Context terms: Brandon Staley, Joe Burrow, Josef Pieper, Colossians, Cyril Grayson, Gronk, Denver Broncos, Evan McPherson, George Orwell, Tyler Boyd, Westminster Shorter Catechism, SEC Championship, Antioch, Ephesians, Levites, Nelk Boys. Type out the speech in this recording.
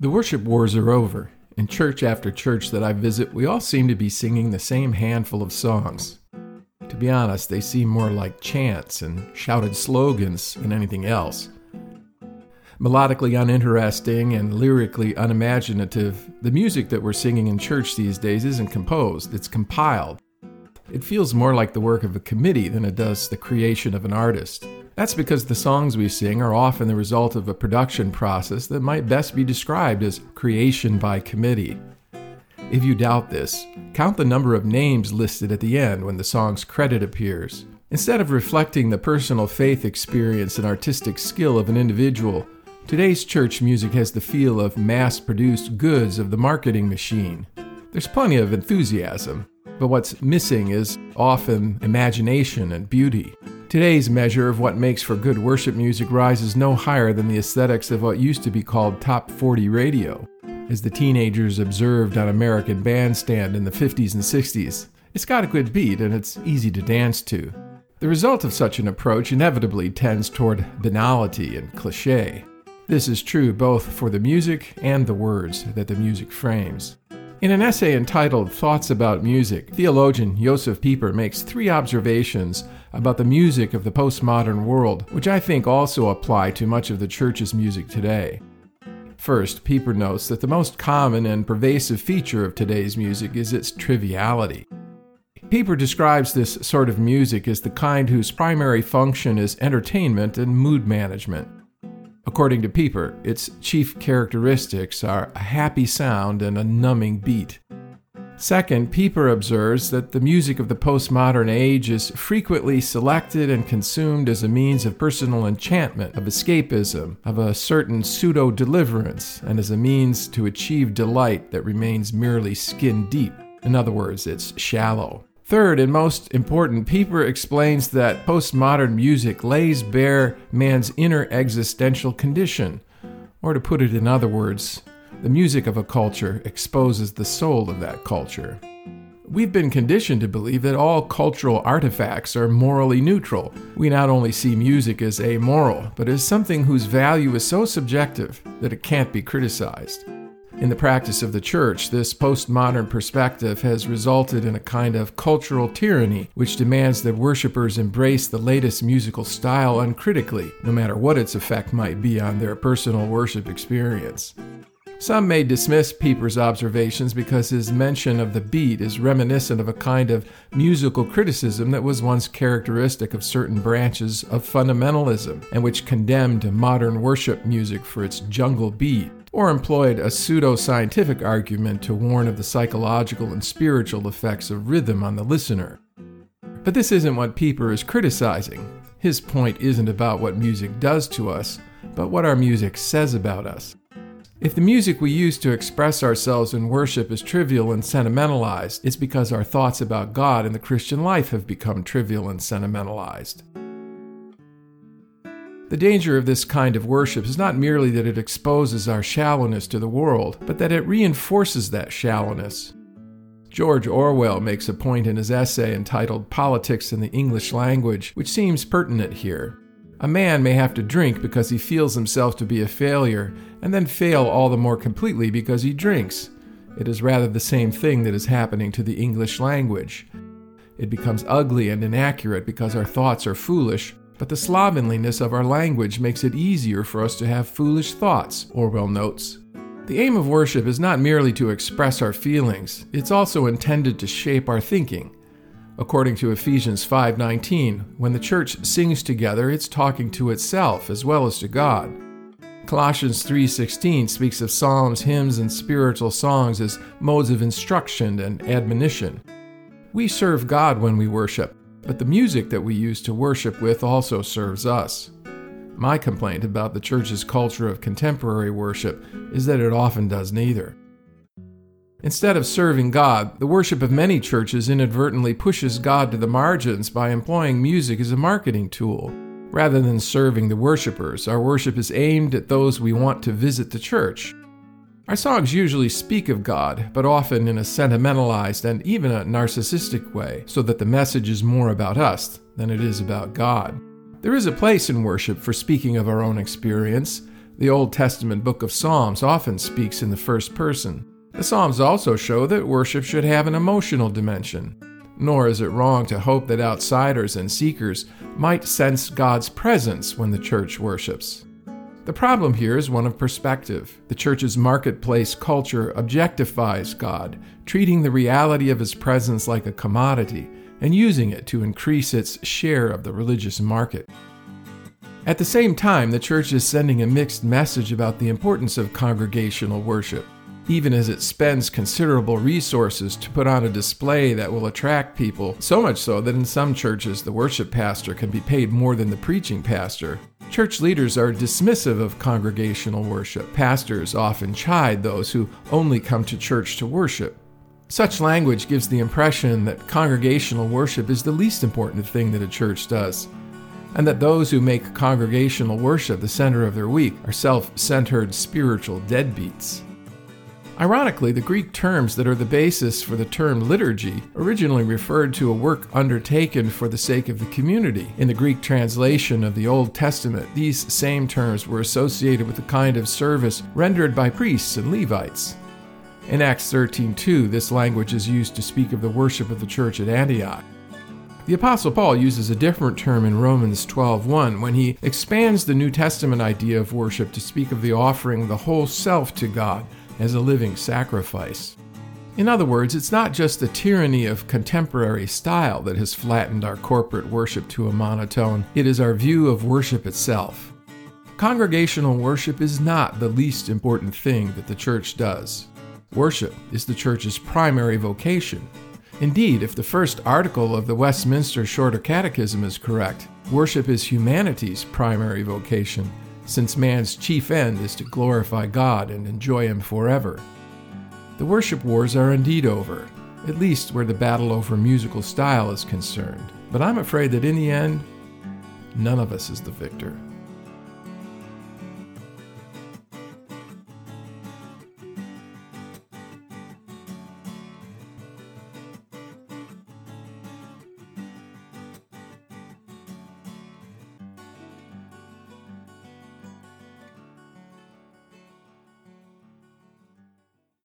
The worship wars are over. In church after church that I visit, we all seem to be singing the same handful of songs. To be honest, they seem more like chants and shouted slogans than anything else. Melodically uninteresting and lyrically unimaginative, the music that we're singing in church these days isn't composed, it's compiled. It feels more like the work of a committee than it does the creation of an artist. That's because the songs we sing are often the result of a production process that might best be described as creation by committee. If you doubt this, count the number of names listed at the end when the song's credit appears. Instead of reflecting the personal faith experience and artistic skill of an individual, today's church music has the feel of mass-produced goods of the marketing machine. There's plenty of enthusiasm, but what's missing is often imagination and beauty. Today's measure of what makes for good worship music rises no higher than the aesthetics of what used to be called Top 40 radio, as the teenagers observed on American Bandstand in the 50s and 60s. It's got a good beat and it's easy to dance to. The result of such an approach inevitably tends toward banality and cliché. This is true both for the music and the words that the music frames. In an essay entitled Thoughts About Music, theologian Josef Pieper makes three observations about the music of the postmodern world, which I think also apply to much of the church's music today. First, Pieper notes that the most common and pervasive feature of today's music is its triviality. Pieper describes this sort of music as the kind whose primary function is entertainment and mood management. According to Pieper, its chief characteristics are a happy sound and a numbing beat. Second, Pieper observes that the music of the postmodern age is frequently selected and consumed as a means of personal enchantment, of escapism, of a certain pseudo-deliverance, and as a means to achieve delight that remains merely skin deep. In other words, it's shallow. Third, and most important, Pieper explains that postmodern music lays bare man's inner existential condition. Or to put it in other words, the music of a culture exposes the soul of that culture. We've been conditioned to believe that all cultural artifacts are morally neutral. We not only see music as amoral, but as something whose value is so subjective that it can't be criticized. In the practice of the church, this postmodern perspective has resulted in a kind of cultural tyranny which demands that worshipers embrace the latest musical style uncritically, no matter what its effect might be on their personal worship experience. Some may dismiss Pieper's observations because his mention of the beat is reminiscent of a kind of musical criticism that was once characteristic of certain branches of fundamentalism, and which condemned modern worship music for its jungle beat, or employed a pseudo-scientific argument to warn of the psychological and spiritual effects of rhythm on the listener. But this isn't what Pieper is criticizing. His point isn't about what music does to us, but what our music says about us. If the music we use to express ourselves in worship is trivial and sentimentalized, it's because our thoughts about God and the Christian life have become trivial and sentimentalized. The danger of this kind of worship is not merely that it exposes our shallowness to the world, but that it reinforces that shallowness. George Orwell makes a point in his essay entitled Politics in the English Language, which seems pertinent here. A man may have to drink because he feels himself to be a failure, and then fail all the more completely because he drinks. It is rather the same thing that is happening to the English language. It becomes ugly and inaccurate because our thoughts are foolish, but the slovenliness of our language makes it easier for us to have foolish thoughts, Orwell notes. The aim of worship is not merely to express our feelings, it's also intended to shape our thinking. According to Ephesians 5:19, when the church sings together, it's talking to itself as well as to God. Colossians 3:16 speaks of psalms, hymns, and spiritual songs as modes of instruction and admonition. We serve God when we worship, but the music that we use to worship with also serves us. My complaint about the church's culture of contemporary worship is that it often does neither. Instead of serving God, the worship of many churches inadvertently pushes God to the margins by employing music as a marketing tool. Rather than serving the worshipers, our worship is aimed at those we want to visit the church. Our songs usually speak of God, but often in a sentimentalized and even a narcissistic way, so that the message is more about us than it is about God. There is a place in worship for speaking of our own experience, The Old Testament book of Psalms often speaks in the first person. The Psalms also show that worship should have an emotional dimension. Nor is it wrong to hope that outsiders and seekers might sense God's presence when the church worships. The problem here is one of perspective. The church's marketplace culture objectifies God, treating the reality of his presence like a commodity and using it to increase its share of the religious market. At the same time, the church is sending a mixed message about the importance of congregational worship, even as it spends considerable resources to put on a display that will attract people, so much so that in some churches the worship pastor can be paid more than the preaching pastor. Church leaders are dismissive of congregational worship. Pastors often chide those who only come to church to worship. Such language gives the impression that congregational worship is the least important thing that a church does, and that those who make congregational worship the center of their week are self-centered spiritual deadbeats. Ironically, the Greek terms that are the basis for the term liturgy originally referred to a work undertaken for the sake of the community. In the Greek translation of the Old Testament, these same terms were associated with the kind of service rendered by priests and Levites. In Acts 13:2, this language is used to speak of the worship of the church at Antioch. The Apostle Paul uses a different term in Romans 12:1 when he expands the New Testament idea of worship to speak of the offering of the whole self to God as a living sacrifice. In other words, it's not just the tyranny of contemporary style that has flattened our corporate worship to a monotone. It is our view of worship itself. Congregational worship is not the least important thing that the church does. Worship is the church's primary vocation. Indeed, if the first article of the Westminster Shorter Catechism is correct, worship is humanity's primary vocation, since man's chief end is to glorify God and enjoy Him forever. The worship wars are indeed over, at least where the battle over musical style is concerned. But I'm afraid that in the end, none of us is the victor.